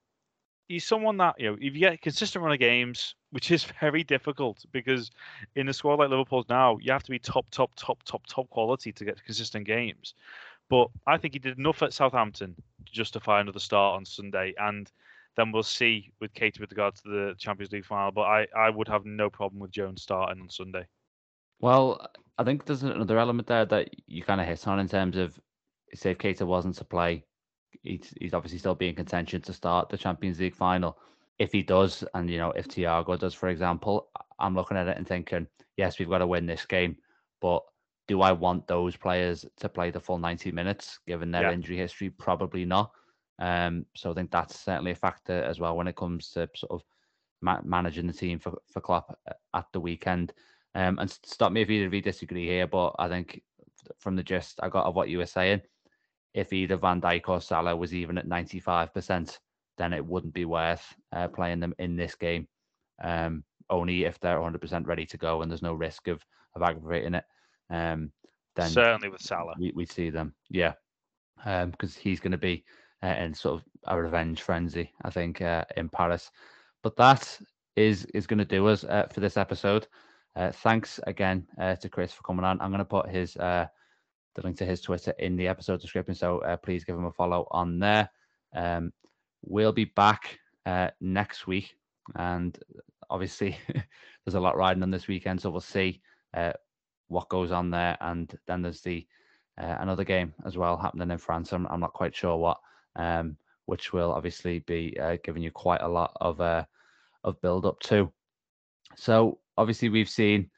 he's someone that, if you get a consistent run of games, which is very difficult because in a squad like Liverpool's now, you have to be top quality to get consistent games. But I think he did enough at Southampton to justify another start on Sunday. And Then we'll see with Keita with regards to the Champions League final. But I would have no problem with Jones starting on Sunday. Well, I think there's another element there that you kind of hit on in terms of, say, if Keita wasn't to play, he's obviously still be in contention to start the Champions League final. If he does, and you know, if Thiago does, for example, I'm looking at it and thinking, yes, we've got to win this game, but do I want those players to play the full 90 minutes given their injury history? Probably not. So I think that's certainly a factor as well when it comes to sort of managing the team for Klopp at the weekend. And stop me if either of you disagree here, but I think from the gist I got of what you were saying, if either Van Dijk or Salah was even at 95%, then it wouldn't be worth playing them in this game. Only if they're 100% ready to go and there's no risk of aggravating it. Then certainly with Salah, we see them, because he's going to be in sort of a revenge frenzy, I think, in Paris. But that is going to do us for this episode. Thanks again to Chris for coming on. I'm going to put his the link to his Twitter in the episode description, so please give him a follow on there. We'll be back next week, and obviously there's a lot riding on this weekend, so we'll see what goes on there. And then there's the another game as well happening in France. I'm not quite sure what, which will obviously be giving you quite a lot of build up too. So obviously we've seen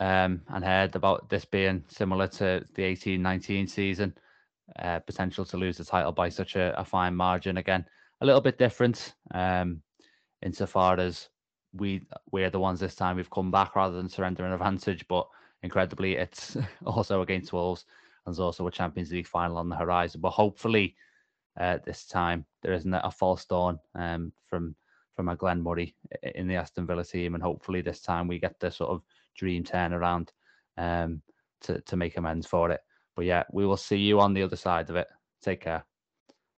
and heard about this being similar to the 18-19 season, potential to lose the title by such a fine margin again. A little bit different insofar as we're the ones this time we've come back rather than surrendering advantage, but incredibly, it's also against Wolves, and there's also a Champions League final on the horizon. But hopefully, this time there isn't a false dawn from a Glenn Murray in the Aston Villa team, and hopefully this time we get the sort of dream turnaround to make amends for it. But yeah, we will see you on the other side of it. Take care.